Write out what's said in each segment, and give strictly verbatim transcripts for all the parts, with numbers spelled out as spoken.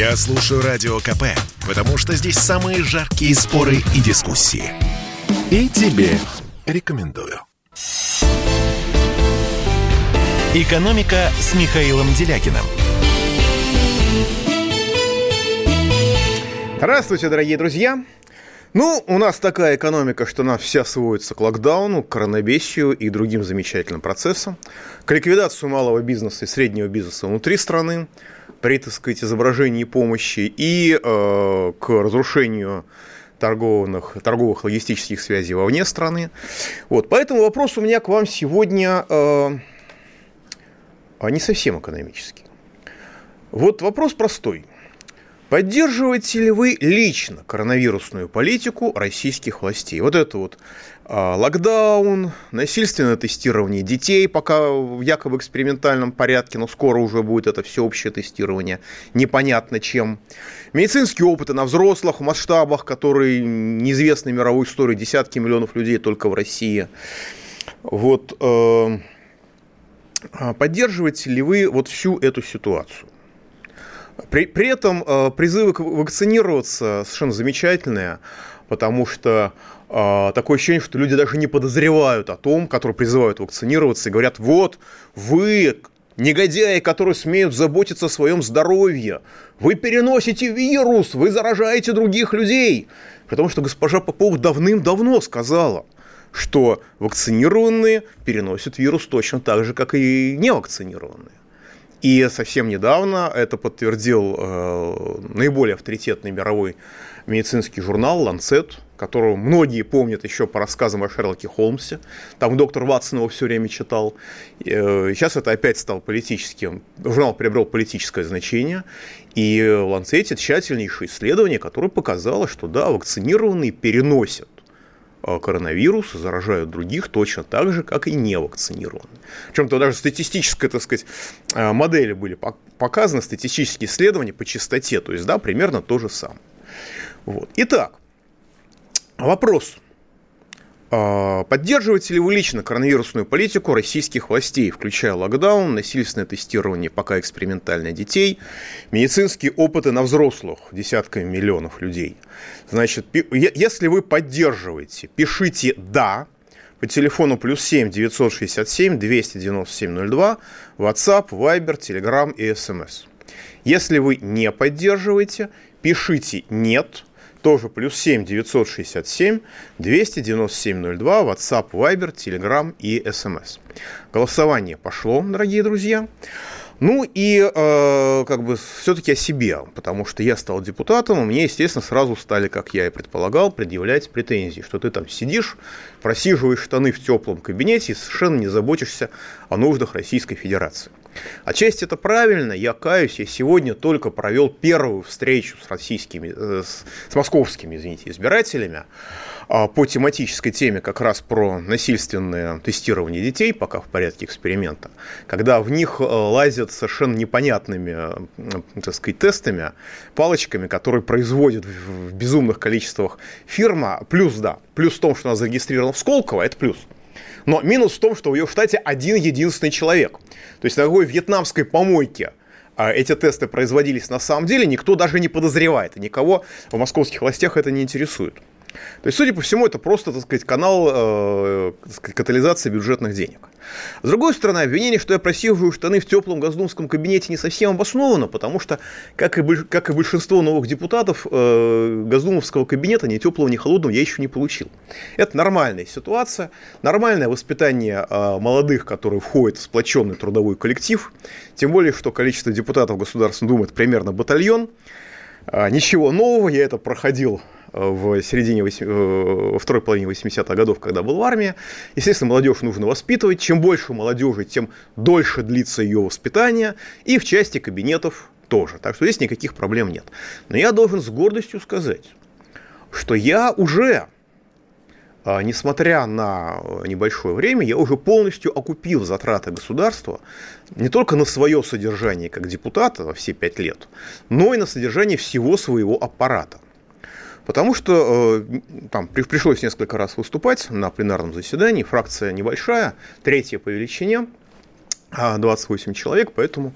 Я слушаю Радио КП, потому что здесь самые жаркие споры и дискуссии. И тебе рекомендую. «Экономика» с Михаилом Делягиным. Здравствуйте, дорогие друзья. Ну, у нас такая экономика, что она вся сводится к локдауну, к коронабесию и другим замечательным процессам, к ликвидации малого бизнеса и среднего бизнеса внутри страны, при, так сказать, изображении помощи и э, к разрушению торговых, торговых логистических связей вовне страны. Вот, поэтому вопрос у меня к вам сегодня э, не совсем экономический. Вот вопрос простой. Поддерживаете ли вы лично коронавирусную политику российских властей? Вот это вот а, локдаун, насильственное тестирование детей, пока в якобы экспериментальном порядке, но скоро уже будет это всеобщее тестирование, непонятно чем. Медицинские опыты на взрослых в масштабах, которые неизвестны мировой истории, десятки миллионов людей только в России. Вот, э, поддерживаете ли вы вот всю эту ситуацию? При, при этом э, призывы вакцинироваться совершенно замечательные, потому что э, такое ощущение, что люди даже не подозревают о том, которые призывают вакцинироваться, и говорят: вот вы, негодяи, которые смеют заботиться о своем здоровье, вы переносите вирус, вы заражаете других людей. Потому что госпожа Попова давным-давно сказала, что вакцинированные переносят вирус точно так же, как и невакцинированные. И совсем недавно это подтвердил э, наиболее авторитетный мировой медицинский журнал «Ланцет», которого многие помнят еще по рассказам о Шерлоке Холмсе. Там доктор Ватсон его все время читал. Э, сейчас это опять стал политическим. Журнал приобрел политическое значение. И в «Ланцете» тщательнейшее исследование, которое показало, что да, вакцинированные переносят коронавирус, заражают других точно так же, как и невакцинированные. Причем-то даже статистическая, так сказать, модели были показаны, статистические исследования по частоте, то есть, да, примерно то же самое. Вот. Итак, вопрос. Поддерживаете ли вы лично коронавирусную политику российских властей, включая локдаун, насильственное тестирование пока экспериментальное детей, медицинские опыты на взрослых десятками миллионов людей? Значит, если вы поддерживаете, пишите «да» по телефону плюс семь девятьсот шестьдесят семь двести девяносто семь ноль два, WhatsApp, Viber, Telegram и эс эм эс. Если вы не поддерживаете, пишите «нет». Тоже плюс семь девятьсот шестьдесят семь двести девяносто семь ноль два, WhatsApp, Viber, Telegram и эс эм эс. Голосование пошло, дорогие друзья. Ну и э, как бы все-таки о себе, потому что я стал депутатом, и мне, естественно, сразу стали, как я и предполагал, предъявлять претензии, что ты там сидишь, просиживаешь штаны в теплом кабинете и совершенно не заботишься о нуждах Российской Федерации. Отчасти это правильно, я каюсь, я сегодня только провел первую встречу с, российскими, э, с, с московскими, извините, избирателями э, по тематической теме как раз про насильственное тестирование детей, пока в порядке эксперимента, когда в них э, лазят совершенно непонятными, так сказать, тестами, палочками, которые производит в безумных количествах фирма. Плюс, да, плюс в том, что она зарегистрирована в Сколково, это плюс. Но минус в том, что в ее штате один единственный человек. То есть на какой вьетнамской помойке эти тесты производились на самом деле, никто даже не подозревает, и никого в московских властях это не интересует. То есть, судя по всему, это просто, так сказать, канал, так сказать, катализации бюджетных денег. С другой стороны, обвинение, что я просиживаю штаны в теплом госдумском кабинете, не совсем обосновано, потому что, как и, как и большинство новых депутатов, госдумовского кабинета ни теплого, ни холодного я еще не получил. Это нормальная ситуация, нормальное воспитание молодых, которые входят в сплоченный трудовой коллектив, тем более, что количество депутатов Государственной Думы – это примерно батальон. Ничего нового, я это проходил в середине, во второй половине восьмидесятых годов, когда был в армии. Естественно, молодежь нужно воспитывать. Чем больше молодежи, тем дольше длится ее воспитание. И в части кабинетов тоже. Так что здесь никаких проблем нет. Но я должен с гордостью сказать, что я уже, несмотря на небольшое время, я уже полностью окупил затраты государства не только на свое содержание как депутата во все пять лет, но и на содержание всего своего аппарата. Потому что там пришлось несколько раз выступать на пленарном заседании, фракция небольшая, третья по величине, двадцать восемь человек, поэтому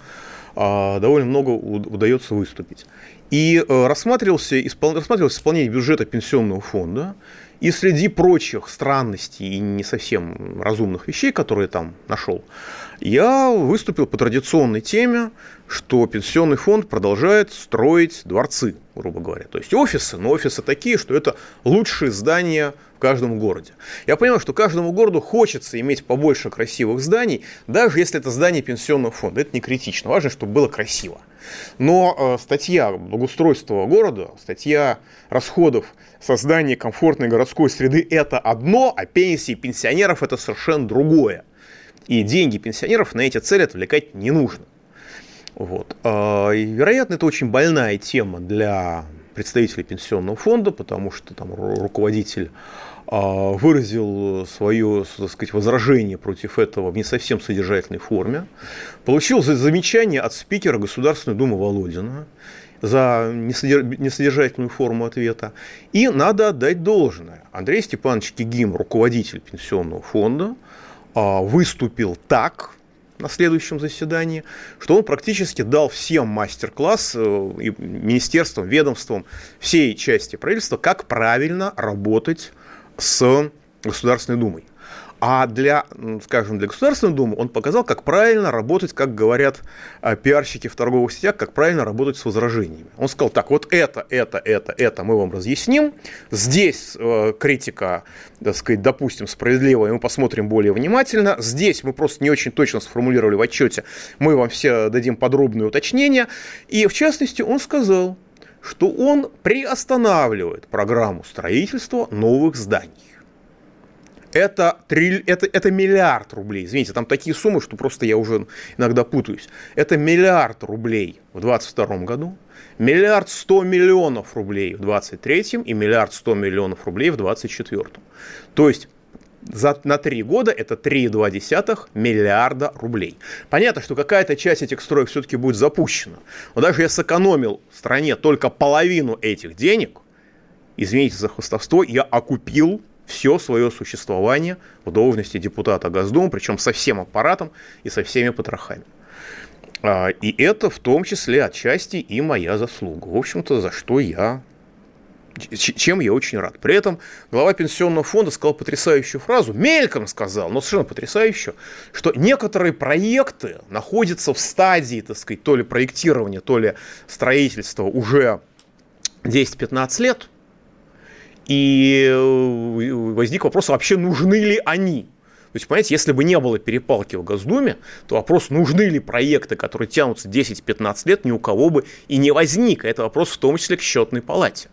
довольно много удается выступить. И рассматривался, рассматривалось исполнение бюджета пенсионного фонда, и среди прочих странностей и не совсем разумных вещей, которые там нашел, я выступил по традиционной теме, что пенсионный фонд продолжает строить дворцы, грубо говоря. То есть офисы, но офисы такие, что это лучшие здания в каждом городе. Я понимаю, что каждому городу хочется иметь побольше красивых зданий, даже если это здание пенсионного фонда. Это не критично. Важно, чтобы было красиво. Но статья благоустройства города, статья расходов создания комфортной городской среды – это одно, а пенсии пенсионеров – это совершенно другое. И деньги пенсионеров на эти цели отвлекать не нужно. Вот. И, вероятно, это очень больная тема для представителей пенсионного фонда, потому что там руководитель выразил свое, так сказать, возражение против этого в не совсем содержательной форме, получил замечание от спикера Государственной Думы Володина за несодержательную форму ответа. И надо отдать должное. Андрей Степанович Кигим, руководитель пенсионного фонда, выступил так на следующем заседании, что он практически дал всем мастер-класс, министерствам, ведомствам, всей части правительства, как правильно работать с Государственной Думой. А для, скажем, для Государственной Думы он показал, как правильно работать, как говорят пиарщики в торговых сетях, как правильно работать с возражениями. Он сказал: так, вот это, это, это, это мы вам разъясним. Здесь э, критика, так сказать, допустим, справедливая, мы посмотрим более внимательно. Здесь мы просто не очень точно сформулировали в отчете, мы вам все дадим подробные уточнения. И, в частности, он сказал, что он приостанавливает программу строительства новых зданий. Это, три, это, это миллиард рублей. Извините, там такие суммы, что просто я уже иногда путаюсь. Это миллиард рублей в двадцать втором году, миллиард сто миллионов рублей в двадцать третьем и миллиард сто миллионов рублей в двадцать четвертом. То есть за, на три года это три целых два десятых миллиарда рублей. Понятно, что какая-то часть этих строек все-таки будет запущена. Но даже я сэкономил стране только половину этих денег, извините за хвастовство, я окупил все свое существование в должности депутата Госдумы, причем со всем аппаратом и со всеми потрохами. И это в том числе отчасти и моя заслуга. В общем-то, за что я, чем я очень рад. При этом глава Пенсионного фонда сказал потрясающую фразу, мельком сказал, но совершенно потрясающую, что некоторые проекты находятся в стадии, так сказать, то ли проектирования, то ли строительства уже десять-пятнадцать лет. И возник вопрос, вообще нужны ли они? То есть, понимаете, если бы не было перепалки в Госдуме, то вопрос, нужны ли проекты, которые тянутся десять-пятнадцать лет, ни у кого бы и не возник. Это вопрос в том числе к Счетной палате.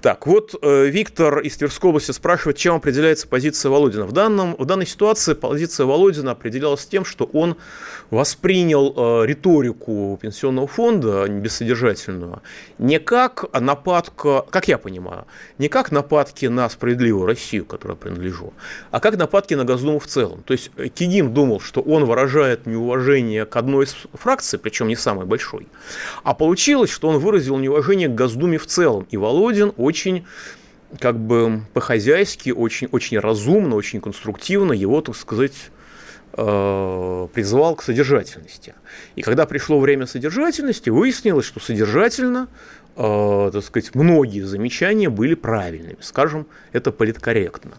Так, вот Виктор из Тверской области спрашивает, чем определяется позиция Володина. В, данном, в данной ситуации позиция Володина определялась тем, что он воспринял риторику пенсионного фонда бессодержательную не как нападка, как я понимаю, не как нападки на Справедливую Россию, которой я принадлежу, а как нападки на Госдуму в целом. То есть Кигим думал, что он выражает неуважение к одной из фракций, причем не самой большой, а получилось, что он выразил неуважение к Госдуме в целом. И Володин очень, как бы, по-хозяйски, очень, очень разумно, очень конструктивно его, так сказать, призвал к содержательности. И когда пришло время содержательности, выяснилось, что содержательно, так сказать, многие замечания были правильными. Скажем, это политкорректно.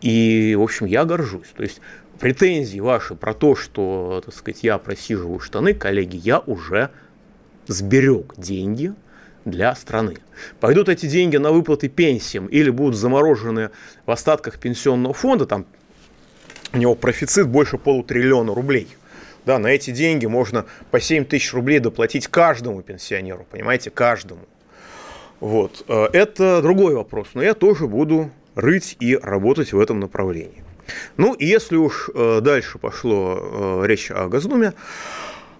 И, в общем, я горжусь. То есть претензии ваши про то, что, так сказать, я просиживаю штаны, коллеги, я уже сберег деньги для страны. Пойдут эти деньги на выплаты пенсиям или будут заморожены в остатках пенсионного фонда, там у него профицит больше полутриллиона рублей. Да, на эти деньги можно по семь тысяч рублей доплатить каждому пенсионеру, понимаете, каждому. Вот. Это другой вопрос, но я тоже буду рыть и работать в этом направлении. Ну, и если уж дальше пошло речь о Госдуме,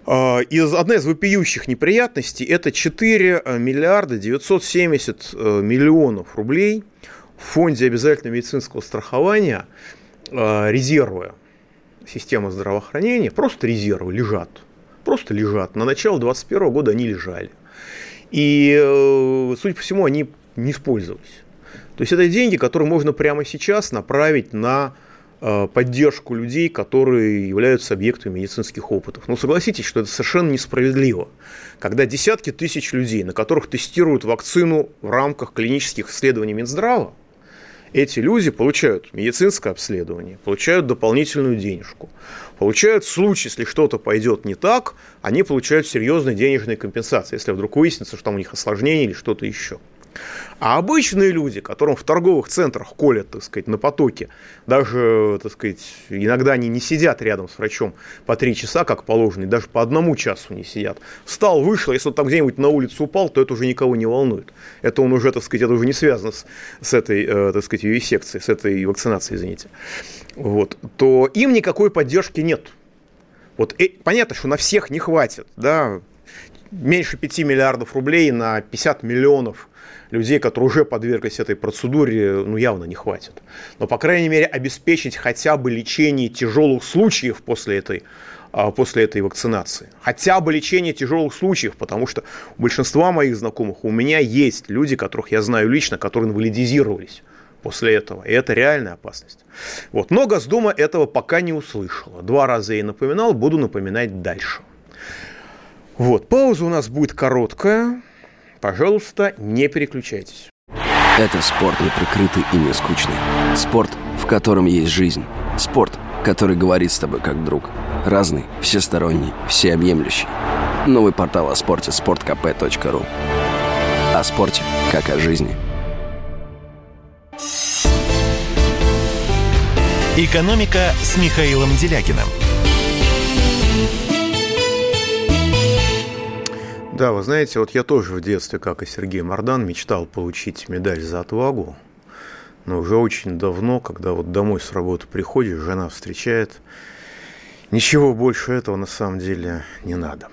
Из, одна из вопиющих неприятностей – это четыре миллиарда девятьсот семьдесят миллионов рублей в фонде обязательного медицинского страхования, резервы системы здравоохранения, просто резервы лежат, просто лежат. На начало две тысячи двадцать первого года они лежали. И, судя по всему, они не использовались. То есть это деньги, которые можно прямо сейчас направить на поддержку людей, которые являются объектами медицинских опытов. Но согласитесь, что это совершенно несправедливо, когда десятки тысяч людей, на которых тестируют вакцину в рамках клинических исследований Минздрава, эти люди получают медицинское обследование, получают дополнительную денежку, получают в случае, если что-то пойдет не так, они получают серьезные денежные компенсации, если вдруг выяснится, что там у них осложнение или что-то еще. А обычные люди, которым в торговых центрах колят, так сказать, на потоке, даже, так сказать, иногда они не сидят рядом с врачом по три часа, как положено, и даже по одному часу не сидят. Встал, вышел, если он там где-нибудь на улицу упал, то это уже никого не волнует. Это он уже, так сказать, это уже не связано с, с этой, так сказать, вивисекцией, с этой вакцинацией, извините. Вот. То им никакой поддержки нет. Вот. Понятно, что на всех не хватит, да? Меньше пяти миллиардов рублей на пятьдесят миллионов людей, которые уже подверглись этой процедуре, ну, явно не хватит. Но, по крайней мере, обеспечить хотя бы лечение тяжелых случаев после этой, после этой вакцинации. Хотя бы лечение тяжелых случаев, потому что у большинства моих знакомых, у меня есть люди, которых я знаю лично, которые инвалидизировались после этого. И это реальная опасность. Вот. Но Госдума этого пока не услышала. Два раза я ей напоминал, буду напоминать дальше. Вот, пауза у нас будет короткая. Пожалуйста, не переключайтесь. Это спорт не прикрытый и не скучный. Спорт, в котором есть жизнь. Спорт, который говорит с тобой как друг. Разный, всесторонний, всеобъемлющий. Новый портал о спорте спорт к п точка ру. О спорте, как о жизни. «Экономика» с Михаилом Делягиным. Да, вы знаете, вот я тоже в детстве, как и Сергей Мордан, мечтал получить медаль за отвагу, но уже очень давно, когда вот домой с работы приходишь, жена встречает, ничего больше этого на самом деле не надо.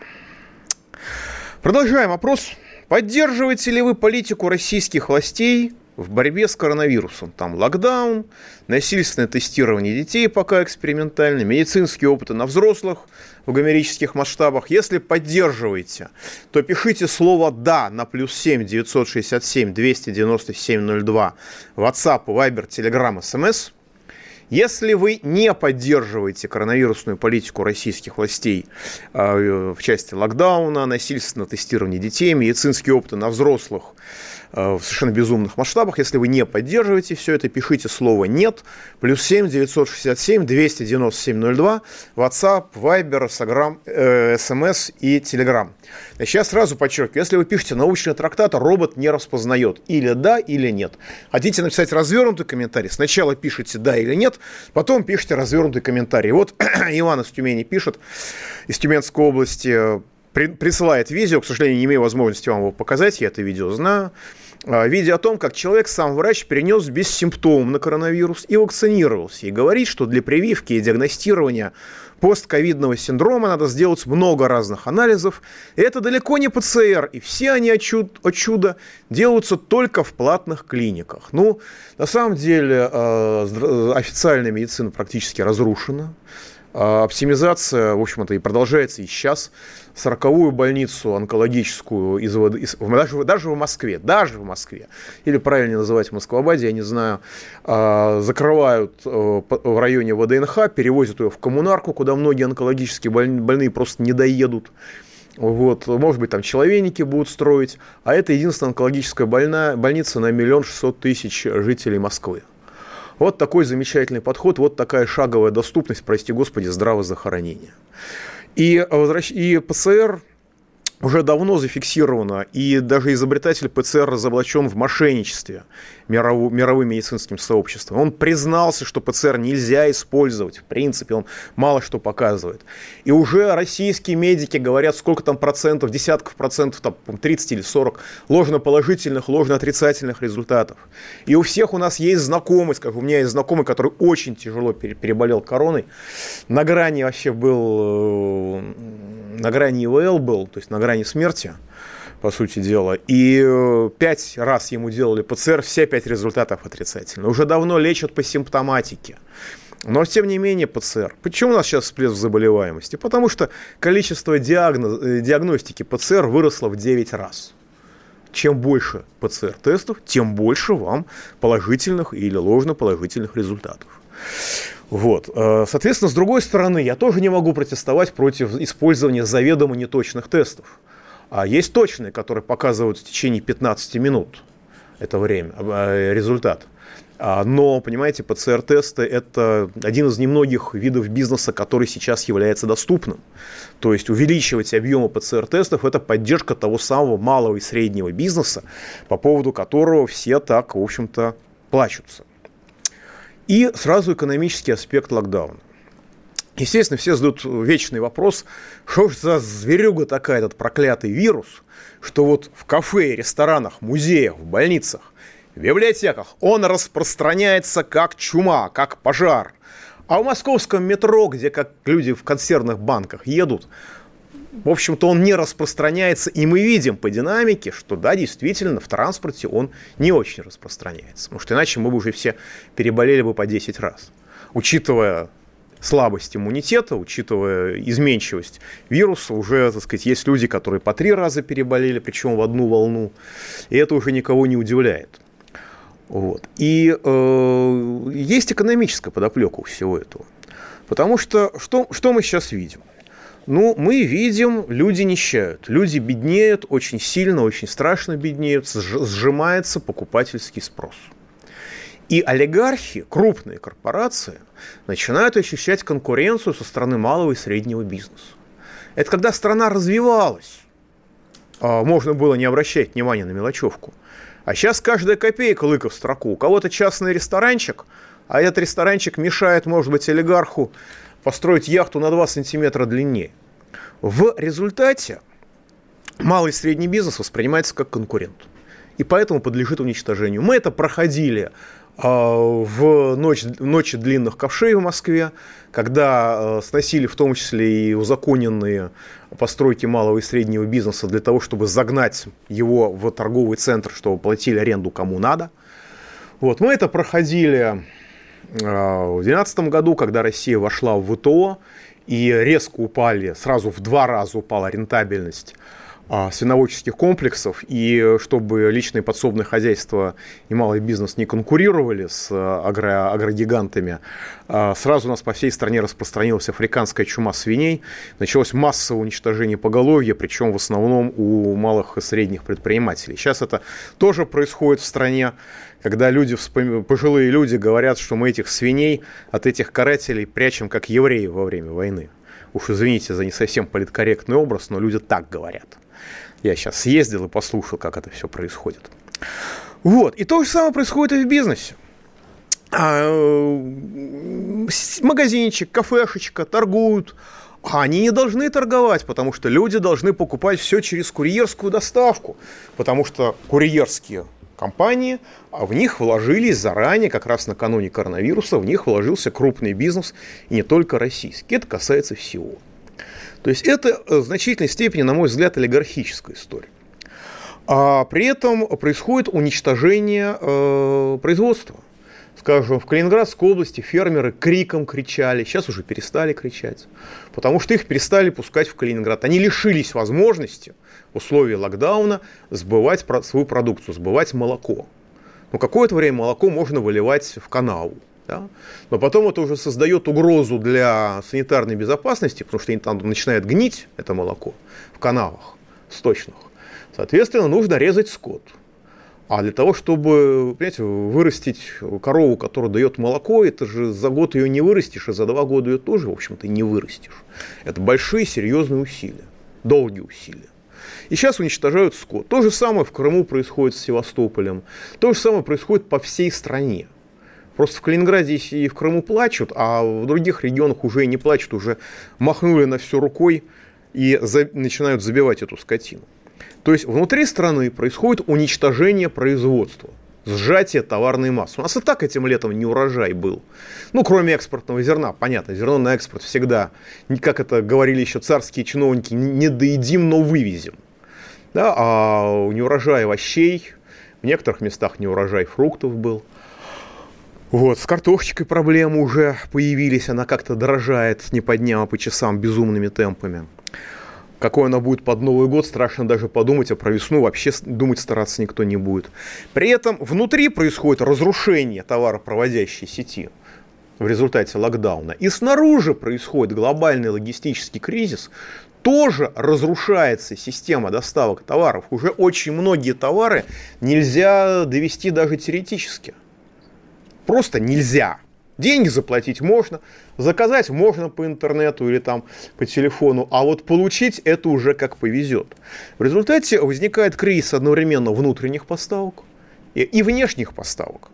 Продолжаем опрос. Поддерживаете ли вы политику российских властей в борьбе с коронавирусом? Там локдаун, насильственное тестирование детей пока экспериментально, медицинские опыты на взрослых в гомерических масштабах. Если поддерживаете, то пишите слово «да» на плюс семь девятьсот шестьдесят семь двести девяносто семь ноль два, WhatsApp, Viber, Telegram, эс эм эс. Если вы не поддерживаете коронавирусную политику российских властей в части локдауна, насильственного тестирования детей, медицинские опыты на взрослых в совершенно безумных масштабах, если вы не поддерживаете все это, пишите слово «нет», плюс семь девятьсот шестьдесят семь двести девяносто семь ноль два, WhatsApp, Viber, Instagram, эс эм эс и Telegram. Сейчас сразу подчеркиваю, если вы пишете научный трактат, робот не распознает или «да», или «нет». Хотите написать развернутый комментарий, сначала пишите «да» или «нет», потом пишите развернутый комментарий. Вот Иван из Тюмени пишет, из Тюменской области, при, присылает видео, к сожалению, не имею возможности вам его показать, я это видео знаю. Видео о том, как человек, сам врач, перенес бессимптомно коронавирус и вакцинировался. И говорит, что для прививки и диагностирования постковидного синдрома надо сделать много разных анализов. И это далеко не пэ цэ эр, и все они от чуда, от чуда делаются только в платных клиниках. Ну, на самом деле, э, официальная медицина практически разрушена. Э, оптимизация, в общем-то, и продолжается и сейчас. Сороковую больницу онкологическую из, из, даже, даже в Москве, даже в Москве, или правильнее называть в Москвобаде, я не знаю, э, закрывают э, в районе вэ дэ эн ха, перевозят ее в Коммунарку, куда многие онкологические боль, больные просто не доедут. Вот, может быть, там человейники будут строить, а это единственная онкологическая больна, больница на миллион шестьсот тысяч жителей Москвы. Вот такой замечательный подход, вот такая шаговая доступность, прости господи, здравоохранения. И, и пэ цэ эр уже давно зафиксировано, и даже изобретатель пэ цэ эр разоблачен в мошенничестве мирову, мировым медицинским сообществом. Он признался, что пэ цэ эр нельзя использовать, в принципе, он мало что показывает. И уже российские медики говорят, сколько там процентов, десятков процентов, там тридцать или сорок ложноположительных, ложноотрицательных результатов. И у всех у нас есть знакомый, скажу, у меня есть знакомый, который очень тяжело переболел короной, на грани вообще был, на грани и вэ эл был, то есть на грани смерти, по сути дела, и пять раз ему делали пэ цэ эр, все пять результатов отрицательные. Уже давно лечат по симптоматике, но тем не менее пэ цэ эр. Почему у нас сейчас всплеск заболеваемости? Потому что количество диагноз, диагностики пэ цэ эр выросло в девять раз. Чем больше пэ цэ эр-тестов, тем больше вам положительных или ложноположительных результатов. Вот. Соответственно, с другой стороны, я тоже не могу протестовать против использования заведомо неточных тестов. А есть точные, которые показывают в течение пятнадцати минут это время, результат. Но, понимаете, ПЦР-тесты – это один из немногих видов бизнеса, который сейчас является доступным. То есть увеличивать объемы ПЦР-тестов – это поддержка того самого малого и среднего бизнеса, по поводу которого все так, в общем-то, плачутся. И сразу экономический аспект локдауна. Естественно, все задают вечный вопрос, что же за зверюга такая, этот проклятый вирус, что вот в кафе, ресторанах, музеях, в больницах, в библиотеках он распространяется как чума, как пожар. А в московском метро, где как люди в консервных банках едут, в общем-то, он не распространяется, и мы видим по динамике, что да, действительно, в транспорте он не очень распространяется. Потому что иначе мы бы уже все переболели бы по десять раз. Учитывая слабость иммунитета, учитывая изменчивость вируса, уже, так сказать, есть люди, которые по три раза переболели, причем в одну волну, и это уже никого не удивляет. Вот. И э, есть экономическая подоплека у всего этого. Потому что, что что мы сейчас видим? Ну, мы видим, люди нищают, люди беднеют очень сильно, очень страшно беднеют, сжимается покупательский спрос. И олигархи, крупные корпорации, начинают ощущать конкуренцию со стороны малого и среднего бизнеса. Это когда страна развивалась, можно было не обращать внимания на мелочевку. А сейчас каждая копейка лыка в строку. У кого-то частный ресторанчик, а этот ресторанчик мешает, может быть, олигарху построить яхту на два сантиметра длиннее. В результате малый и средний бизнес воспринимается как конкурент. И поэтому подлежит уничтожению. Мы это проходили в ночь, ночи длинных ковшей в Москве, когда сносили в том числе и узаконенные постройки малого и среднего бизнеса для того, чтобы загнать его в торговый центр, чтобы платили аренду кому надо. Вот. Мы это проходили в две тысячи двенадцатом году, когда Россия вошла в вэ тэ о, и резко упали, сразу в два раза упала рентабельность свиноводческих комплексов, и чтобы личные подсобные хозяйства и малый бизнес не конкурировали с агро- агрогигантами, сразу у нас по всей стране распространилась африканская чума свиней, началось массовое уничтожение поголовья, причем в основном у малых и средних предпринимателей. Сейчас это тоже происходит в стране, когда люди, пожилые люди говорят, что мы этих свиней от этих карателей прячем как евреи во время войны. Уж извините за не совсем политкорректный образ, но люди так говорят. Я сейчас съездил и послушал, как это все происходит. Вот. И то же самое происходит и в бизнесе. Магазинчик, кафешечка торгуют. А они не должны торговать, потому что люди должны покупать все через курьерскую доставку. Потому что курьерские компании, а в них вложились заранее, как раз накануне коронавируса, в них вложился крупный бизнес, и не только российский. Это касается всего. То есть это в значительной степени, на мой взгляд, олигархическая история. А при этом происходит уничтожение э, производства. Скажем, в Калининградской области фермеры криком кричали, сейчас уже перестали кричать, потому что их перестали пускать в Калининград. Они лишились возможности в условиях локдауна сбывать свою продукцию, сбывать молоко. Ну, какое-то время молоко можно выливать в канаву. Да? Но потом это уже создает угрозу для санитарной безопасности, потому что там начинает гнить это молоко в канавах сточных. Соответственно, нужно резать скот. А для того, чтобы, понимаете, вырастить корову, которая дает молоко, это же за год ее не вырастешь, и за два года ее тоже, в общем-то, не вырастешь. Это большие серьезные усилия, долгие усилия. И сейчас уничтожают скот. То же самое в Крыму происходит с Севастополем. То же самое происходит по всей стране. Просто в Калининграде и в Крыму плачут, а в других регионах уже и не плачут, уже махнули на все рукой и за... начинают забивать эту скотину. То есть внутри страны происходит уничтожение производства, сжатие товарной массы. У нас и так этим летом не урожай был. Ну, кроме экспортного зерна, понятно, зерно на экспорт всегда, как это говорили еще царские чиновники, не доедим, но вывезем. Да? А не урожай овощей, в некоторых местах не урожай фруктов был. Вот, с картошечкой проблемы уже появились, она как-то дорожает не по дням, а по часам безумными темпами. Какой она будет под Новый год, страшно даже подумать, а про весну вообще думать стараться никто не будет. При этом внутри происходит разрушение товаропроводящей сети. в результате локдауна, и снаружи происходит глобальный логистический кризис, тоже разрушается система доставок товаров. Уже очень многие товары нельзя довести даже теоретически. Просто нельзя. Деньги заплатить можно, заказать можно по интернету или там по телефону, а вот получить это уже как повезет. В результате возникает кризис одновременно внутренних поставок и внешних поставок.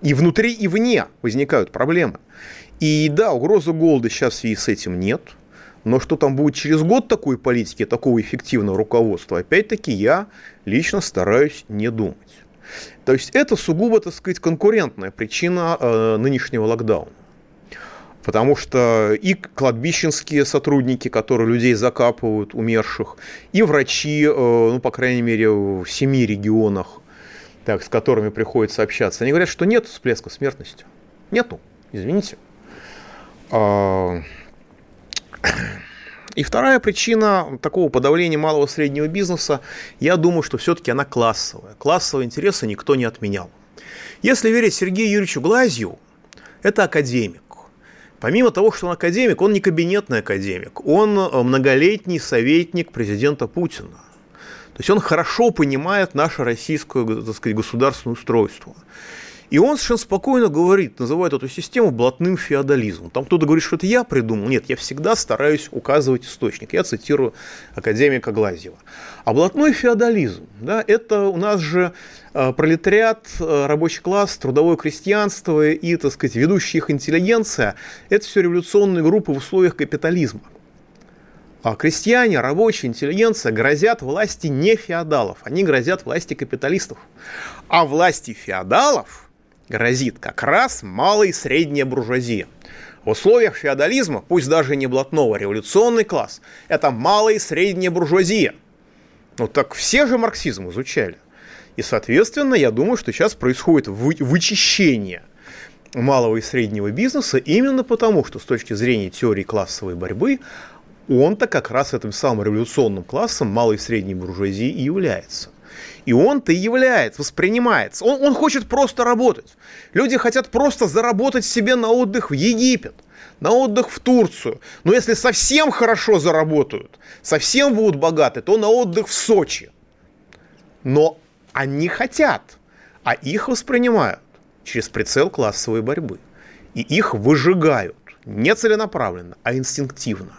И внутри, и вне возникают проблемы. И да, угрозы голода сейчас в связи с этим нет. Но что там будет через год такой политики, такого эффективного руководства, опять-таки я лично стараюсь не думать. То есть это сугубо, так сказать, конкурентная причина э, нынешнего локдауна. Потому что и кладбищенские сотрудники, которые людей закапывают, умерших, и врачи, э, ну, по крайней мере, в семи регионах, так, с которыми приходится общаться, они говорят, что нет всплеска смертности. Нету, извините. И вторая причина такого подавления малого и среднего бизнеса, я думаю, что все-таки она классовая. Классовые интересы никто не отменял. Если верить Сергею Юрьевичу Глазьеву, это академик. Помимо того, что он академик, он не кабинетный академик, он многолетний советник президента Путина. То есть он хорошо понимает наше российское, так сказать, государственное устройство. И он совершенно спокойно говорит, называет эту систему блатным феодализмом. Там кто-то говорит, что это я придумал. Нет, я всегда стараюсь указывать источник. Я цитирую академика Глазьева. А блатной феодализм, да, это у нас же пролетариат, рабочий класс, трудовое крестьянство и, так сказать, ведущая их интеллигенция. Это все революционные группы в условиях капитализма. А крестьяне, рабочие, интеллигенция грозят власти не феодалов. Они грозят власти капиталистов. А власти феодалов грозит как раз малая и средняя буржуазия. В условиях феодализма, пусть даже не блатного, революционный класс – это малая и средняя буржуазия. Ну так все же марксизм изучали. И, соответственно, я думаю, что сейчас происходит вы- вычищение малого и среднего бизнеса именно потому, что с точки зрения теории классовой борьбы он-то как раз этим самым революционным классом малой и средней буржуазии и является. И он-то и является, воспринимается. Он, он хочет просто работать. Люди хотят просто заработать себе на отдых в Египет, на отдых в Турцию. Но если совсем хорошо заработают, совсем будут богаты, то на отдых в Сочи. Но они хотят, а их воспринимают через прицел классовой борьбы. И их выжигают не целенаправленно, а инстинктивно,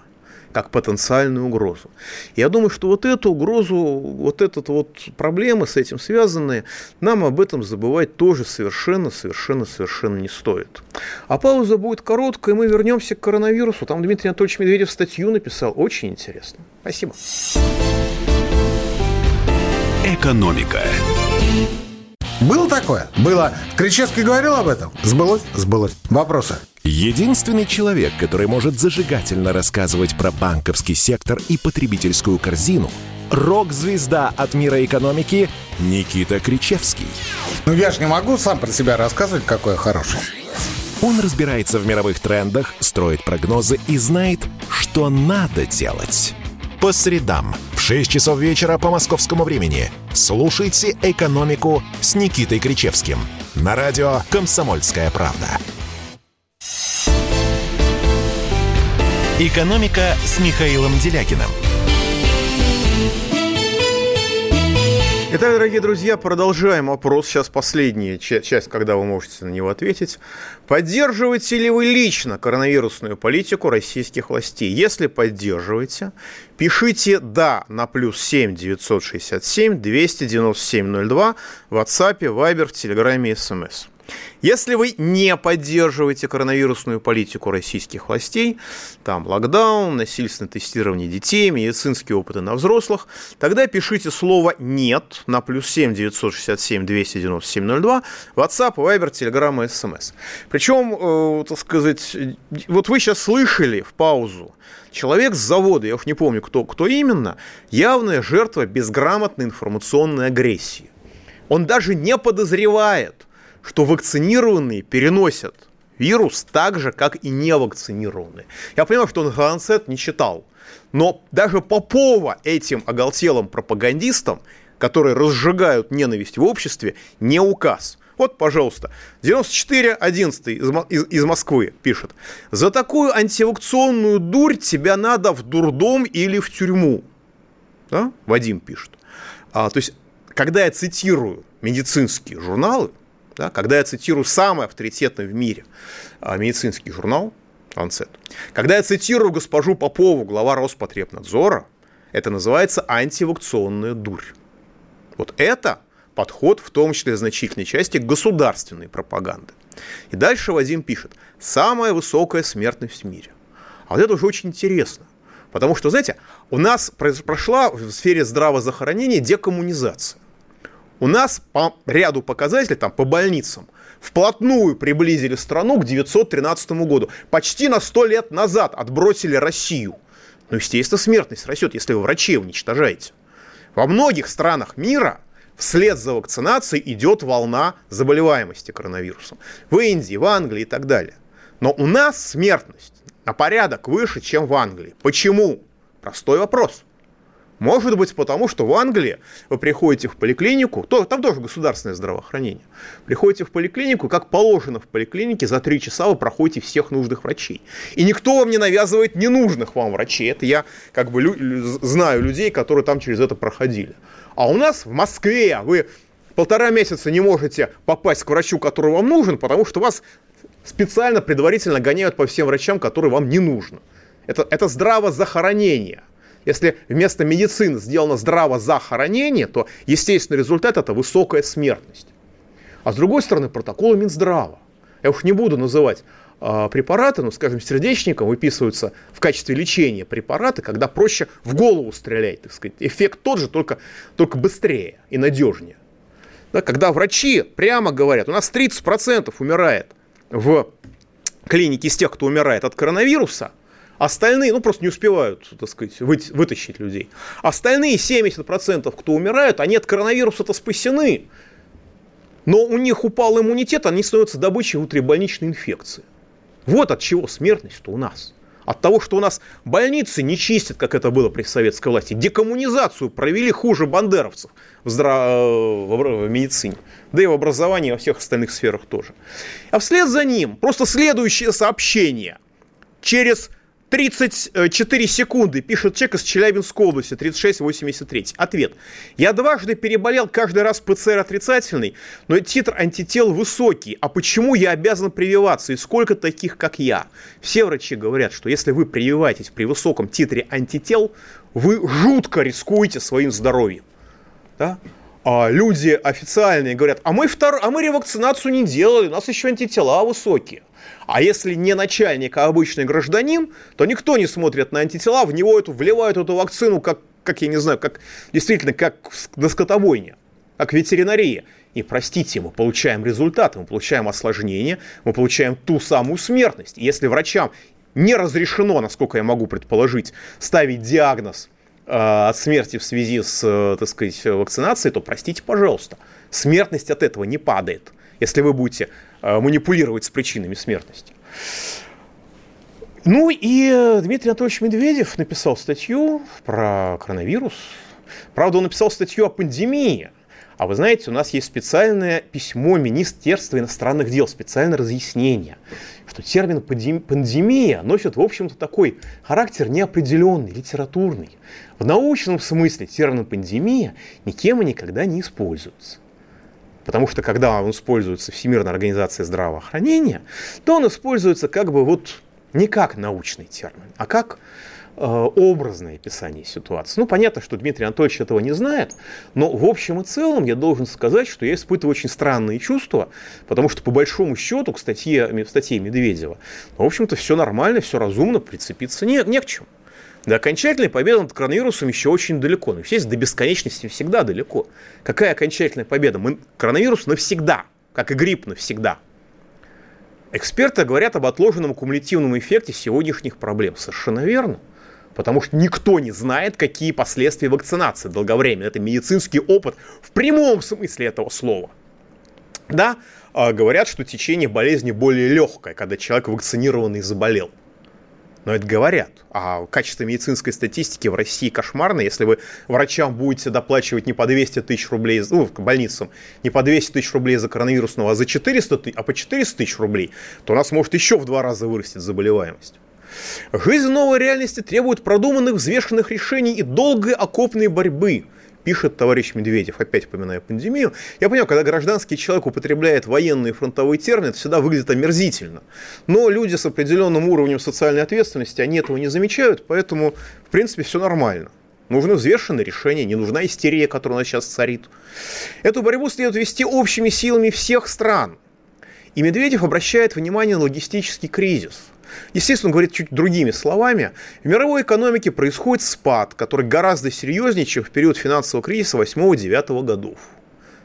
как потенциальную угрозу. Я думаю, что вот эту угрозу, вот эта вот проблема с этим связанная, нам об этом забывать тоже совершенно, совершенно, совершенно не стоит. А пауза будет короткая, и мы вернемся к коронавирусу. Там Дмитрий Анатольевич Медведев статью написал, очень интересно. Спасибо. Экономика. Было такое? Было. Кричевский говорил об этом? Сбылось? Сбылось. Вопросы? Единственный человек, который может зажигательно рассказывать про банковский сектор и потребительскую корзину – рок-звезда от мира экономики Никита Кричевский. Ну я же не могу сам про себя рассказывать, какой я хороший. Он разбирается в мировых трендах, строит прогнозы и знает, что надо делать. По средам в шесть часов вечера по московскому времени слушайте «Экономику» с Никитой Кричевским на радио «Комсомольская правда». «Экономика» с Михаилом Делягиным. Итак, дорогие друзья, продолжаем опрос. Сейчас последняя часть, когда вы можете на него ответить. Поддерживаете ли вы лично коронавирусную политику российских властей? Если поддерживаете, пишите «да» на плюс семь девятьсот шестьдесят семь двести девяносто семь ноль два в WhatsApp, Viber, в Telegram и эс эм эс. Если вы не поддерживаете коронавирусную политику российских властей, там локдаун, насильственное тестирование детей, медицинские опыты на взрослых, тогда пишите слово «нет» на плюс семь девятьсот шестьдесят семь двести девяносто семь ноль два, WhatsApp, Viber, Telegram и эс эм эс. Причем, так сказать, вот вы сейчас слышали в паузу, человек с завода, я уж не помню, кто, кто именно, явная жертва безграмотной информационной агрессии. Он даже не подозревает, что вакцинированные переносят вирус так же, как и невакцинированные. Я понимаю, что он Ланцет не читал, но даже Попова этим оголтелым пропагандистам, которые разжигают ненависть в обществе, не указ. Вот, пожалуйста, девяносто четыре одиннадцать из, из, из Москвы пишет. За такую антивакционную дурь тебя надо в дурдом или в тюрьму. Да? Вадим пишет. А, то есть, когда я цитирую медицинские журналы, да, когда я цитирую самый авторитетный в мире а, медицинский журнал, Ланцет, когда я цитирую госпожу Попову, глава Роспотребнадзора, это называется антивакционная дурь. Вот это подход, в том числе значительной части, государственной пропаганды. И дальше Вадим пишет. Самая высокая смертность в мире. А вот это уже очень интересно. Потому что, знаете, у нас прошла в сфере здравоохранения декоммунизация. У нас по ряду показателей, там, по больницам, вплотную приблизили страну к девятьсот тринадцатому году. Почти на сто лет назад отбросили Россию. Ну, естественно, смертность растет, если вы врачей уничтожаете. Во многих странах мира вслед за вакцинацией идет волна заболеваемости коронавирусом. В Индии, в Англии и так далее. Но у нас смертность на порядок выше, чем в Англии. Почему? Простой вопрос. Может быть, потому что в Англии вы приходите в поликлинику, то, там тоже государственное здравоохранение, приходите в поликлинику, как положено в поликлинике, за три часа вы проходите всех нужных врачей. И никто вам не навязывает ненужных вам врачей. Это я как бы лю- знаю людей, которые там через это проходили. А у нас в Москве вы полтора месяца не можете попасть к врачу, который вам нужен, потому что вас специально предварительно гоняют по всем врачам, которые вам не нужны. Это, это здравоохранение. Если вместо медицины сделано здравоохранение, то естественный результат – это высокая смертность. А с другой стороны, протоколы Минздрава. Я уж не буду называть э, препараты, но, скажем, сердечникам выписываются в качестве лечения препараты, когда проще в голову стрелять, так сказать. Эффект тот же, только, только быстрее и надежнее. Да, когда врачи прямо говорят, у нас тридцать процентов умирает в клинике из тех, кто умирает от коронавируса, остальные, ну, просто не успевают, так сказать, вытащить людей. Остальные семьдесят процентов, кто умирают, они от коронавируса-то спасены. Но у них упал иммунитет, они становятся добычей внутрибольничной инфекции. Вот от чего смертность-то у нас. От того, что у нас больницы не чистят, как это было при советской власти. Декоммунизацию провели хуже бандеровцев в, здраво... в медицине. Да и в образовании, и во всех остальных сферах тоже. А вслед за ним просто следующее сообщение. Через тридцать четыре секунды, пишет человек из Челябинской области, тридцать шесть восемьдесят три. Ответ. Я дважды переболел, каждый раз ПЦР отрицательный, но титр антител высокий. А почему я обязан прививаться? И сколько таких, как я? Все врачи говорят, что если вы прививаетесь при высоком титре антител, вы жутко рискуете своим здоровьем. Да? А люди официальные говорят, а мы, втор... а мы ревакцинацию не делали, у нас еще антитела высокие. А если не начальник, а обычный гражданин, то никто не смотрит на антитела, в него эту, вливают эту вакцину, как, как я не знаю, как, действительно, как на скотобойне, как ветеринария. И, простите, мы получаем результаты, мы получаем осложнения, мы получаем ту самую смертность. И если врачам не разрешено, насколько я могу предположить, ставить диагноз от смерти в связи с, так сказать, вакцинацией, то, простите, пожалуйста, смертность от этого не падает, если вы будете манипулировать с причинами смертности. Ну и Дмитрий Анатольевич Медведев написал статью про коронавирус. Правда, он написал статью о пандемии. А вы знаете, у нас есть специальное письмо Министерства иностранных дел, специальное разъяснение, что термин «пандемия» носит, в общем-то, такой характер неопределенный, литературный. В научном смысле термин «пандемия» никем и никогда не используется. Потому что, когда он используется Всемирной организацией здравоохранения, то он используется как бы вот не как научный термин, а как образное описание ситуации. Ну, понятно, что Дмитрий Анатольевич этого не знает, но в общем и целом я должен сказать, что я испытываю очень странные чувства, потому что по большому счету к статье, в статье Медведева, ну, в общем-то, все нормально, все разумно, прицепиться не, не к чему. До окончательной победы над коронавирусом еще очень далеко. Ну, естественно, до бесконечности всегда далеко. Какая окончательная победа? Мы, коронавирус навсегда, как и грипп навсегда. Эксперты говорят об отложенном кумулятивном эффекте сегодняшних проблем. Совершенно верно. Потому что никто не знает, какие последствия вакцинации долговременно. Это медицинский опыт в прямом смысле этого слова. Да, говорят, что течение болезни более легкое, когда человек вакцинированный заболел. но это говорят. А качество медицинской статистики в России кошмарное. Если вы врачам будете доплачивать не по двести тысяч рублей, ну, больницам, не по двести тысяч рублей за коронавирусного, а за четыреста тысяч, а по четыреста тысяч рублей, то у нас может еще в два раза вырастет заболеваемость. Жизнь в новой реальности требует продуманных, взвешенных решений и долгой окопной борьбы, пишет товарищ Медведев, опять упоминаю пандемию. Я понимаю, когда гражданский человек употребляет военные фронтовые термины, это всегда выглядит омерзительно. Но люди с определенным уровнем социальной ответственности, они этого не замечают, поэтому, в принципе, все нормально. Нужно взвешенное решение, не нужна истерия, которая у нас сейчас царит. Эту борьбу следует вести общими силами всех стран. И Медведев обращает внимание на логистический кризис. Естественно, он говорит чуть другими словами. В мировой экономике происходит спад, который гораздо серьезнее, чем в период финансового кризиса восьмого-девятого годов.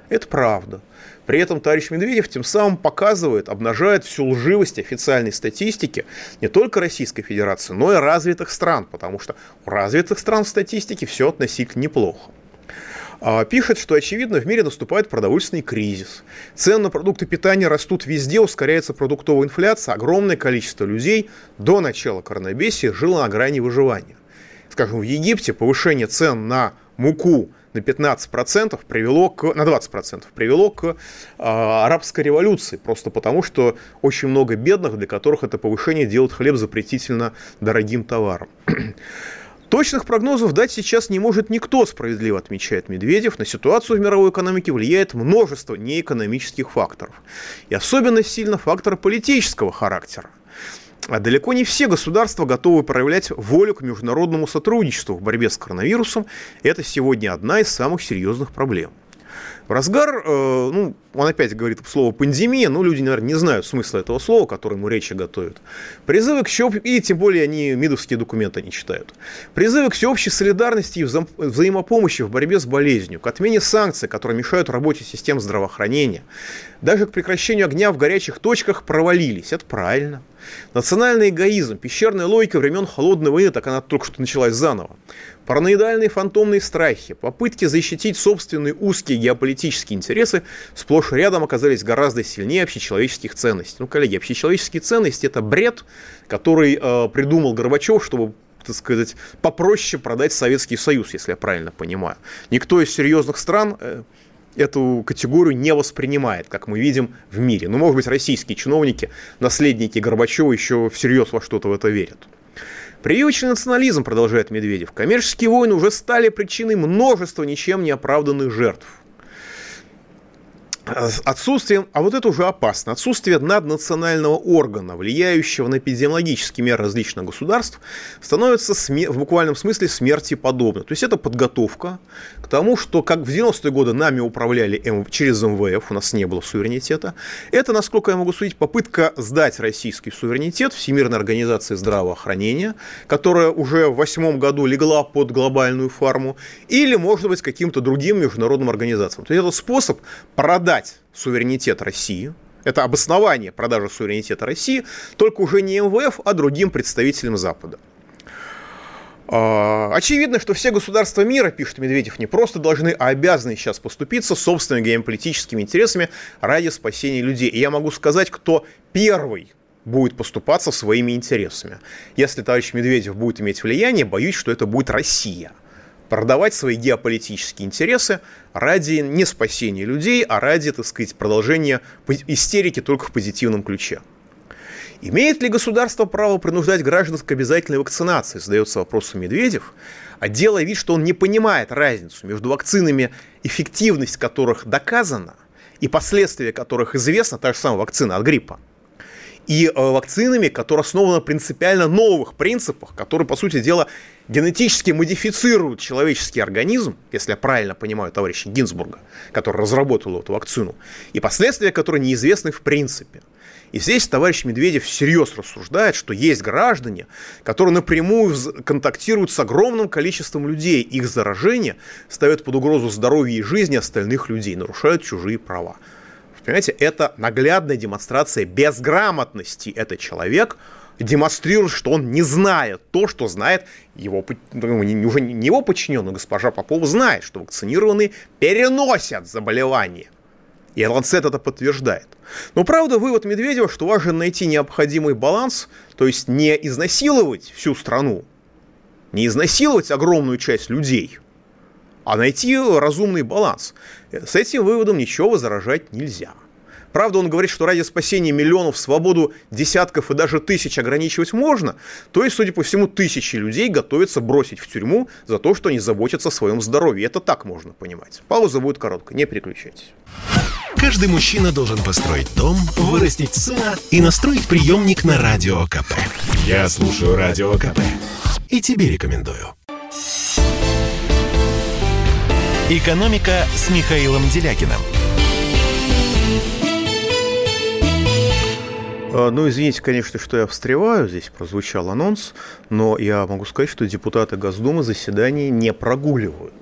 Это правда. При этом товарищ Медведев тем самым показывает, обнажает всю лживость официальной статистики не только Российской Федерации, но и развитых стран, потому что у развитых стран в статистике все относительно неплохо. Пишет, что, очевидно, в мире наступает продовольственный кризис. Цены на продукты питания растут везде, ускоряется продуктовая инфляция. Огромное количество людей до начала коронабесия жило на грани выживания. Скажем, в Египте повышение цен на муку на пятнадцать процентов привело к, на двадцать процентов привело к э, арабской революции. Просто потому, что очень много бедных, для которых это повышение делает хлеб запретительно дорогим товаром. Точных прогнозов дать сейчас не может никто, справедливо отмечает Медведев. На ситуацию в мировой экономике влияет множество неэкономических факторов. И особенно сильно фактор политического характера. А далеко не все государства готовы проявлять волю к международному сотрудничеству в борьбе с коронавирусом. Это сегодня одна из самых серьезных проблем. В разгар, э, ну, он опять говорит слово «пандемия», но люди, наверное, не знают смысла этого слова, которое ему речи готовят. Призывы к всеобщей, и тем более они мидовские документы не читают. Призывы к всеобщей солидарности и вза... взаимопомощи в борьбе с болезнью, к отмене санкций, которые мешают работе систем здравоохранения, даже к прекращению огня в горячих точках провалились. Это правильно. Национальный эгоизм, пещерная логика времен Холодной войны, так она только что началась заново. Параноидальные фантомные страхи, попытки защитить собственные узкие геополитические интересы сплошь и рядом оказались гораздо сильнее общечеловеческих ценностей. Ну, коллеги, общечеловеческие ценности – это бред, который э, придумал Горбачев, чтобы, так сказать, попроще продать Советский Союз, если я правильно понимаю. Никто из серьезных стран э, эту категорию не воспринимает, как мы видим в мире. Ну, может быть, российские чиновники, наследники Горбачева еще всерьез во что-то в это верят. Привычный национализм, продолжает Медведев, коммерческие войны уже стали причиной множества ничем не оправданных жертв. Отсутствие, а вот это уже опасно, отсутствие наднационального органа, влияющего на эпидемиологические меры различных государств, становится в буквальном смысле смерти подобно. То есть это подготовка к тому, что как в девяностые годы нами управляли через эм вэ эф, у нас не было суверенитета. Это, насколько я могу судить, попытка сдать российский суверенитет Всемирной организации здравоохранения, которая уже в две тысячи восьмом году легла под глобальную фарму, или, может быть, каким-то другим международным организациям. То есть это способ продать суверенитет России, это обоснование продажи суверенитета России, только уже не эм вэ эф, а другим представителям Запада. Очевидно, что все государства мира, пишет Медведев, не просто должны, а обязаны сейчас поступиться собственными геополитическими интересами ради спасения людей. И я могу сказать, кто первый будет поступаться своими интересами. Если товарищ Медведев будет иметь влияние, боюсь, что это будет Россия. Продавать свои геополитические интересы ради не спасения людей, а ради, так сказать, продолжения истерики только в позитивном ключе. Имеет ли государство право принуждать граждан к обязательной вакцинации, задается вопросом Медведев, а делая вид, что он не понимает разницу между вакцинами, эффективность которых доказана, и последствия которых известна, та же самая вакцина от гриппа, и вакцинами, которые основаны на принципиально новых принципах, которые, по сути дела, генетически модифицируют человеческий организм, если я правильно понимаю товарища Гинзбурга, который разработал эту вакцину, и последствия, которые неизвестны в принципе. И здесь товарищ Медведев всерьез рассуждает, что есть граждане, которые напрямую контактируют с огромным количеством людей. Их заражение ставит под угрозу здоровья и жизни остальных людей, нарушают чужие права. Понимаете, это наглядная демонстрация безграмотности. Это человек демонстрирует, что он не знает то, что знает его, уже не его подчиненный, госпожа Попова знает, что вакцинированные переносят заболевание. И Ланцет это подтверждает. Но, правда, вывод Медведева, что важно найти необходимый баланс, то есть не изнасиловать всю страну, не изнасиловать огромную часть людей, а найти разумный баланс. С этим выводом ничего возражать нельзя. Правда, он говорит, что ради спасения миллионов свободу десятков и даже тысяч ограничивать можно, то есть, судя по всему, тысячи людей готовятся бросить в тюрьму за то, что они заботятся о своем здоровье. Это так можно понимать. Пауза будет короткая, не переключайтесь. Каждый мужчина должен построить дом, вырастить сына и настроить приемник на Радио КП. Я слушаю Радио КП и тебе рекомендую. «Экономика» с Михаилом Делягиным. Ну, извините, конечно, что я встреваю, здесь прозвучал анонс, но я могу сказать, что депутаты Госдумы заседание не прогуливают.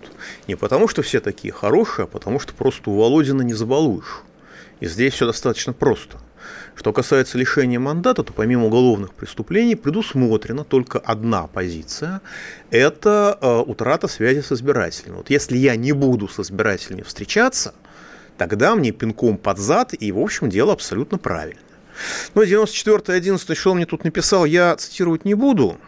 Не потому, что все такие хорошие, а потому, что просто у Володина не забалуешь. И здесь все достаточно просто. Что касается лишения мандата, то помимо уголовных преступлений предусмотрена только одна позиция – это э, утрата связи с избирателями. Вот если я не буду с избирателями встречаться, тогда мне пинком под зад, и, в общем, дело абсолютно правильно. Ну, девяносто четвёртое одиннадцатое, что он мне тут написал, я цитировать не буду,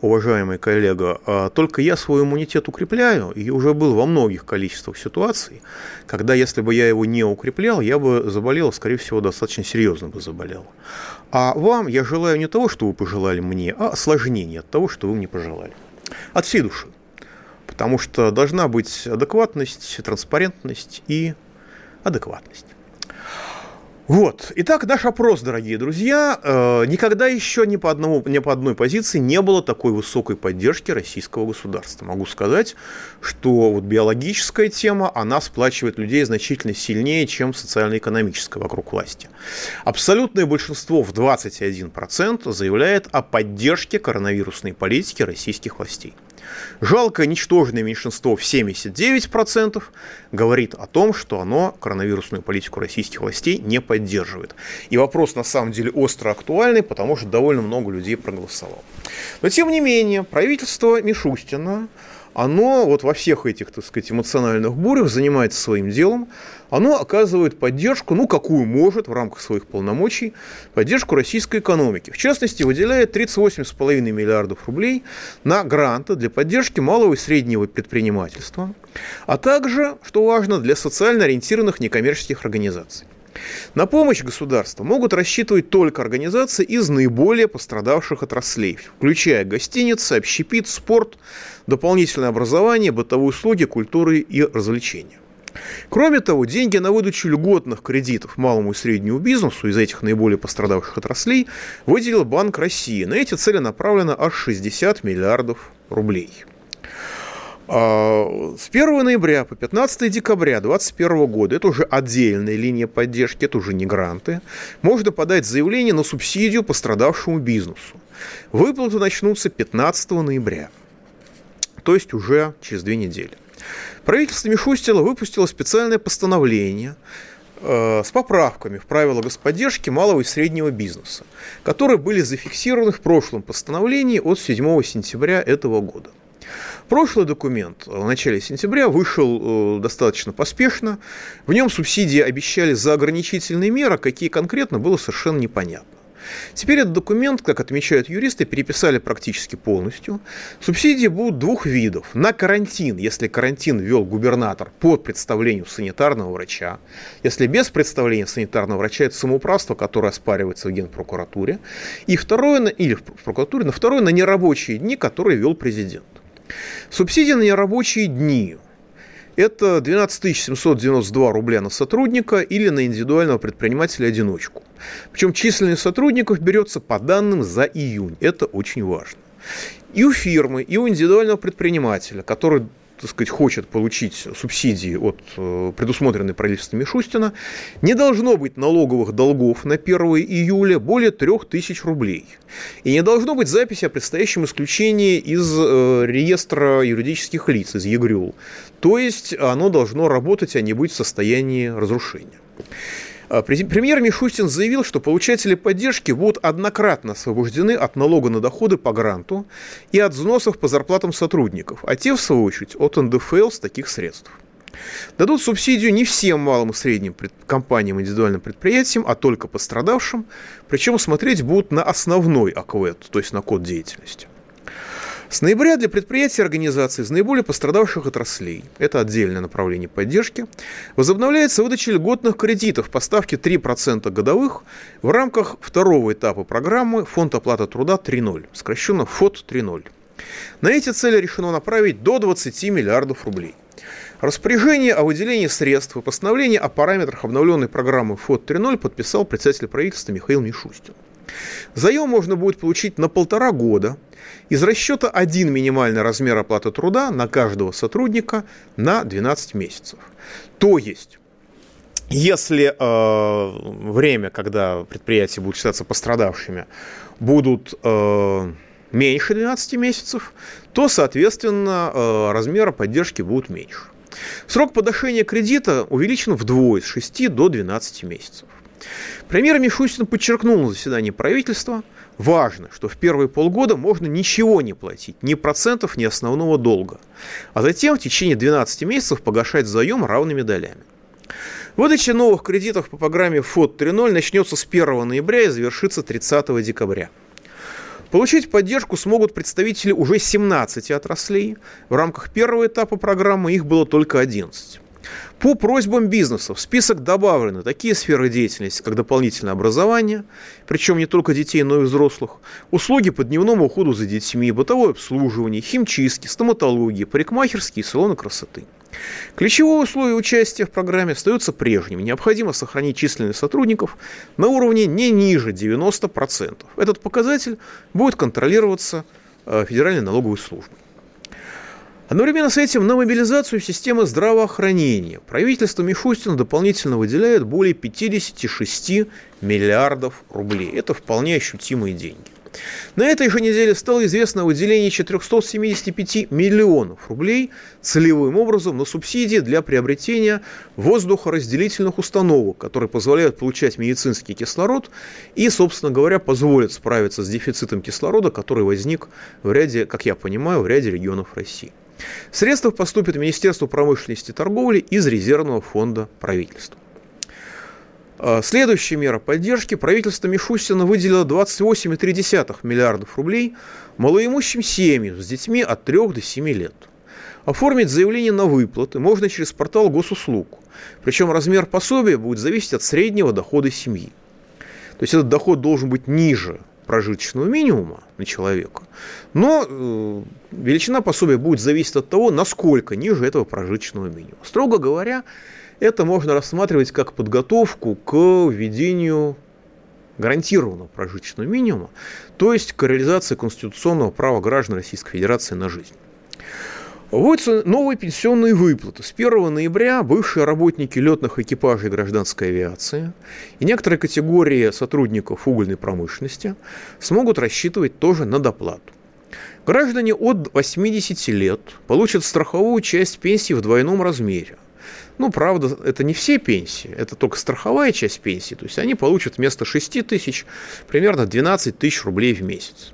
уважаемый коллега, только я свой иммунитет укрепляю, и уже был во многих количествах ситуаций, когда, если бы я его не укреплял, я бы заболел, скорее всего, достаточно серьезно бы заболел. А вам я желаю не того, что вы пожелали мне, а осложнения от того, что вы мне пожелали. От всей души. Потому что должна быть адекватность, транспарентность и адекватность. Вот. Итак, наш опрос, дорогие друзья. Никогда еще ни по одному, ни по одной позиции не было такой высокой поддержки российского государства. Могу сказать, что вот биологическая тема, она сплачивает людей значительно сильнее, чем социально-экономическая вокруг власти. Абсолютное большинство в двадцать один процент заявляет о поддержке коронавирусной политики российских властей. Жалкое ничтожное меньшинство в семьдесят девять процентов говорит о том, что оно коронавирусную политику российских властей не поддерживает. И вопрос на самом деле остро актуальный, потому что довольно много людей проголосовало. Но тем не менее, правительство Мишустина, оно вот во всех этих, так сказать, эмоциональных бурях занимается своим делом, оно оказывает поддержку, ну, какую может в рамках своих полномочий, поддержку российской экономики. В частности, выделяет тридцать восемь целых пять десятых миллиардов рублей на гранты для поддержки малого и среднего предпринимательства, а также, что важно, для социально ориентированных некоммерческих организаций. На помощь государства могут рассчитывать только организации из наиболее пострадавших отраслей, включая гостиницы, общепит, спорт, дополнительное образование, бытовые услуги, культуры и развлечения. Кроме того, деньги на выдачу льготных кредитов малому и среднему бизнесу из этих наиболее пострадавших отраслей выделил Банк России. На эти цели направлено аж шестьдесят миллиардов рублей. С первого ноября по пятнадцатое декабря две тысячи двадцать первого года, это уже отдельная линия поддержки, это уже не гранты, можно подать заявление на субсидию пострадавшему бизнесу. Выплаты начнутся пятнадцатого ноября, то есть уже через две недели. Правительство Мишустина выпустило специальное постановление с поправками в правила господдержки малого и среднего бизнеса, которые были зафиксированы в прошлом постановлении от седьмого сентября этого года. Прошлый документ в начале сентября вышел достаточно поспешно. В нем субсидии обещали за ограничительные меры, какие конкретно, было совершенно непонятно. Теперь этот документ, как отмечают юристы, переписали практически полностью. Субсидии будут двух видов. На карантин, если карантин ввел губернатор по представлению санитарного врача. Если без представления санитарного врача, это самоуправство, которое оспаривается в Генпрокуратуре. И второе, или в прокуратуре, на второе, на нерабочие дни, которые ввел президент. Субсидии на нерабочие дни – это двенадцать тысяч семьсот девяносто два рубля на сотрудника или на индивидуального предпринимателя-одиночку. Причем численность сотрудников берется по данным за июнь. Это очень важно. И у фирмы, и у индивидуального предпринимателя, который, так сказать, хочет получить субсидии от предусмотренной правительством Мишустина, не должно быть налоговых долгов на первого июля более трёх тысяч рублей. И не должно быть записи о предстоящем исключении из реестра юридических лиц, из ЕГРЮЛ. То есть оно должно работать, а не быть в состоянии разрушения. Премьер Мишустин заявил, что получатели поддержки будут однократно освобождены от налога на доходы по гранту и от взносов по зарплатам сотрудников, а те, в свою очередь, от эн дэ эф эл с таких средств. Дадут субсидию не всем малым и средним компаниям, индивидуальным предприятиям, а только пострадавшим. Причем смотреть будут на основной АКВЭД, то есть на код деятельности. С ноября для предприятий и организаций из наиболее пострадавших отраслей, это отдельное направление поддержки, возобновляется выдача льготных кредитов по ставке три процента годовых в рамках второго этапа программы «Фонд оплаты труда три ноль», сокращенно «ФОТ три ноль». На эти цели решено направить до двадцать миллиардов рублей. Распоряжение о выделении средств и постановление о параметрах обновленной программы «ФОТ три ноль» подписал председатель правительства Михаил Мишустин. Заем можно будет получить на полтора года из расчета один минимальный размер оплаты труда на каждого сотрудника на двенадцать месяцев. То есть, если э, время, когда предприятия будут считаться пострадавшими, будут э, меньше двенадцати месяцев, то, соответственно, э, размера поддержки будут меньше. Срок погашения кредита увеличен вдвое, с шести до двенадцати месяцев. Премьер Мишустин подчеркнул на заседании правительства: важно, что в первые полгода можно ничего не платить, ни процентов, ни основного долга, а затем в течение двенадцати месяцев погашать заем равными долями. Выдача новых кредитов по программе «ФОТ три ноль» начнется с первого ноября и завершится тридцатого декабря. Получить поддержку смогут представители уже семнадцати отраслей. В рамках первого этапа программы их было только одиннадцать. По просьбам бизнеса в список добавлены такие сферы деятельности, как дополнительное образование, причем не только детей, но и взрослых, услуги по дневному уходу за детьми, бытовое обслуживание, химчистки, стоматология, парикмахерские и салоны красоты. Ключевое условие участия в программе остается прежним. Необходимо сохранить численность сотрудников на уровне не ниже девяноста процентов. Этот показатель будет контролироваться Федеральной налоговой службой. Одновременно с этим на мобилизацию системы здравоохранения правительство Мишустина дополнительно выделяет более пятидесяти шести миллиардов рублей. Это вполне ощутимые деньги. На этой же неделе стало известно о выделении четырехсот семидесяти пяти миллионов рублей целевым образом на субсидии для приобретения воздухоразделительных установок, которые позволяют получать медицинский кислород и, собственно говоря, позволят справиться с дефицитом кислорода, который возник в ряде, как я понимаю, в ряде регионов России. Средства поступят в Министерство промышленности и торговли из резервного фонда правительства. Следующая мера поддержки. Правительство Мишустина выделило двадцать восемь целых три десятых миллиардов рублей малоимущим семьям с детьми от трёх до семи лет. Оформить заявление на выплаты можно через портал госуслуг. Причем размер пособия будет зависеть от среднего дохода семьи. То есть этот доход должен быть ниже прожиточного минимума на человека. Но величина пособия будет зависеть от того, насколько ниже этого прожиточного минимума. Строго говоря, это можно рассматривать как подготовку к введению гарантированного прожиточного минимума, то есть к реализации конституционного права граждан Российской Федерации на жизнь. Вводятся новые пенсионные выплаты. С первого ноября бывшие работники летных экипажей гражданской авиации и некоторые категории сотрудников угольной промышленности смогут рассчитывать тоже на доплату. Граждане от восьмидесяти лет получат страховую часть пенсии в двойном размере. Ну, правда, это не все пенсии, это только страховая часть пенсии. То есть они получат вместо шести тысяч примерно двенадцать тысяч рублей в месяц.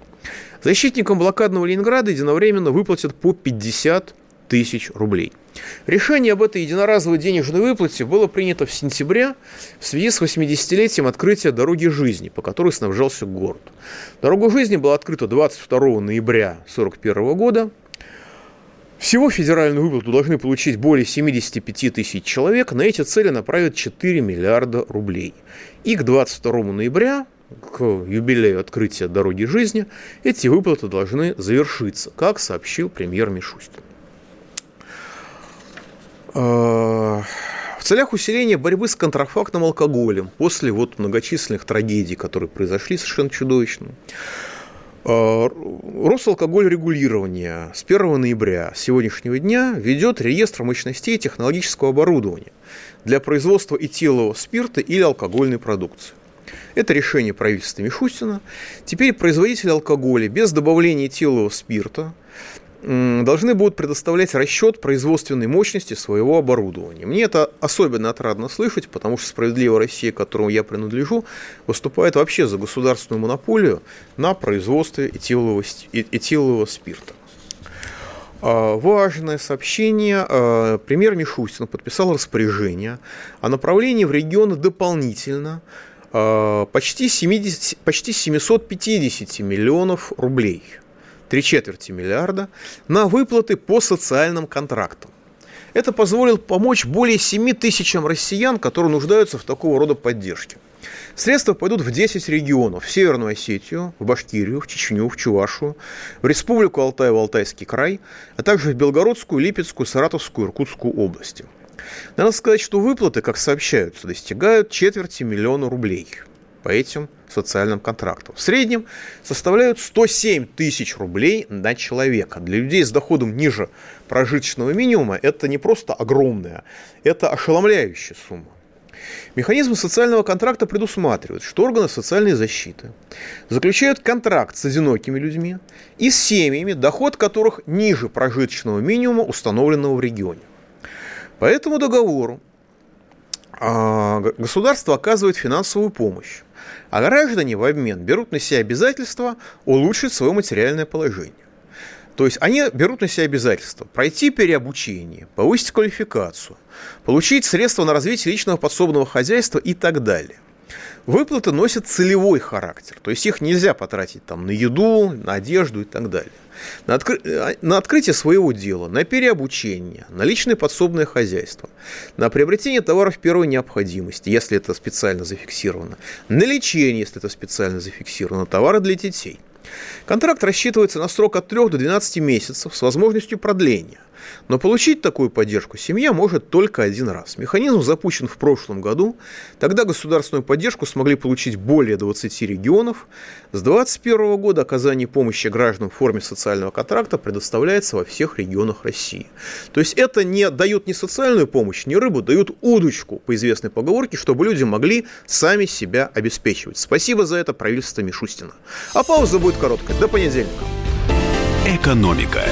Защитникам блокадного Ленинграда единовременно выплатят по пятьдесят тысяч рублей. Решение об этой единоразовой денежной выплате было принято в сентябре в связи с восьмидесятилетием открытия «Дороги жизни», по которой снабжался город. «Дорога жизни» была открыта двадцать второго ноября сорок первого года. Всего федеральную выплату должны получить более семидесяти пяти тысяч человек. На эти цели направят четыре миллиарда рублей. И к двадцать второго ноября, к юбилею открытия «Дороги жизни», эти выплаты должны завершиться, как сообщил премьер Мишустин. В целях усиления борьбы с контрафактным алкоголем после вот многочисленных трагедий, которые произошли совершенно чудовищно, Росалкогольрегулирование с первого ноября сегодняшнего дня ведет реестр мощностей технологического оборудования для производства этилового спирта или алкогольной продукции. Это решение правительства Мишустина. Теперь производители алкоголя без добавления этилового спирта должны будут предоставлять расчет производственной мощности своего оборудования. Мне это особенно отрадно слышать, потому что «Справедливая Россия», к которому я принадлежу, выступает вообще за государственную монополию на производстве этилового, этилового спирта. Важное сообщение. Премьер Мишустин подписал распоряжение о направлении в регионы дополнительно почти, семьдесят, почти семьсот пятьдесят миллионов рублей, три четверти миллиарда, на выплаты по социальным контрактам. Это позволило помочь более семи тысячам россиян, которые нуждаются в такого рода поддержке. Средства пойдут в десять регионов. В Северную Осетию, в Башкирию, в Чечню, в Чувашию, в Республику Алтай и Алтайский край, а также в Белгородскую, Липецкую, Саратовскую, Иркутскую области. Надо сказать, что выплаты, как сообщаются, достигают четверти миллиона рублей по этим социальным контрактам. В среднем составляют сто семь тысяч рублей на человека. Для людей с доходом ниже прожиточного минимума это не просто огромная, это ошеломляющая сумма. Механизмы социального контракта предусматривают, что органы социальной защиты заключают контракт с одинокими людьми и с семьями, доход которых ниже прожиточного минимума, установленного в регионе. По этому договору государство оказывает финансовую помощь, а граждане в обмен берут на себя обязательства улучшить свое материальное положение. То есть они берут на себя обязательства пройти переобучение, повысить квалификацию, получить средства на развитие личного подсобного хозяйства и так далее. Выплаты носят целевой характер, то есть их нельзя потратить там, на еду, на одежду и так далее. На, откры... на открытие своего дела, на переобучение, на личное подсобное хозяйство, на приобретение товаров первой необходимости, если это специально зафиксировано, на лечение, если это специально зафиксировано, товары для детей. Контракт рассчитывается на срок от трёх до двенадцати месяцев с возможностью продления. Но получить такую поддержку семья может только один раз. Механизм запущен в прошлом году. Тогда государственную поддержку смогли получить более двадцати регионов. С две тысячи двадцать первого года оказание помощи гражданам в форме социального контракта предоставляется во всех регионах России. То есть это не дают не социальную помощь, не рыбу, дают удочку по известной поговорке, чтобы люди могли сами себя обеспечивать. Спасибо за это правительство Мишустина. А пауза будет короткая. До понедельника. Экономика.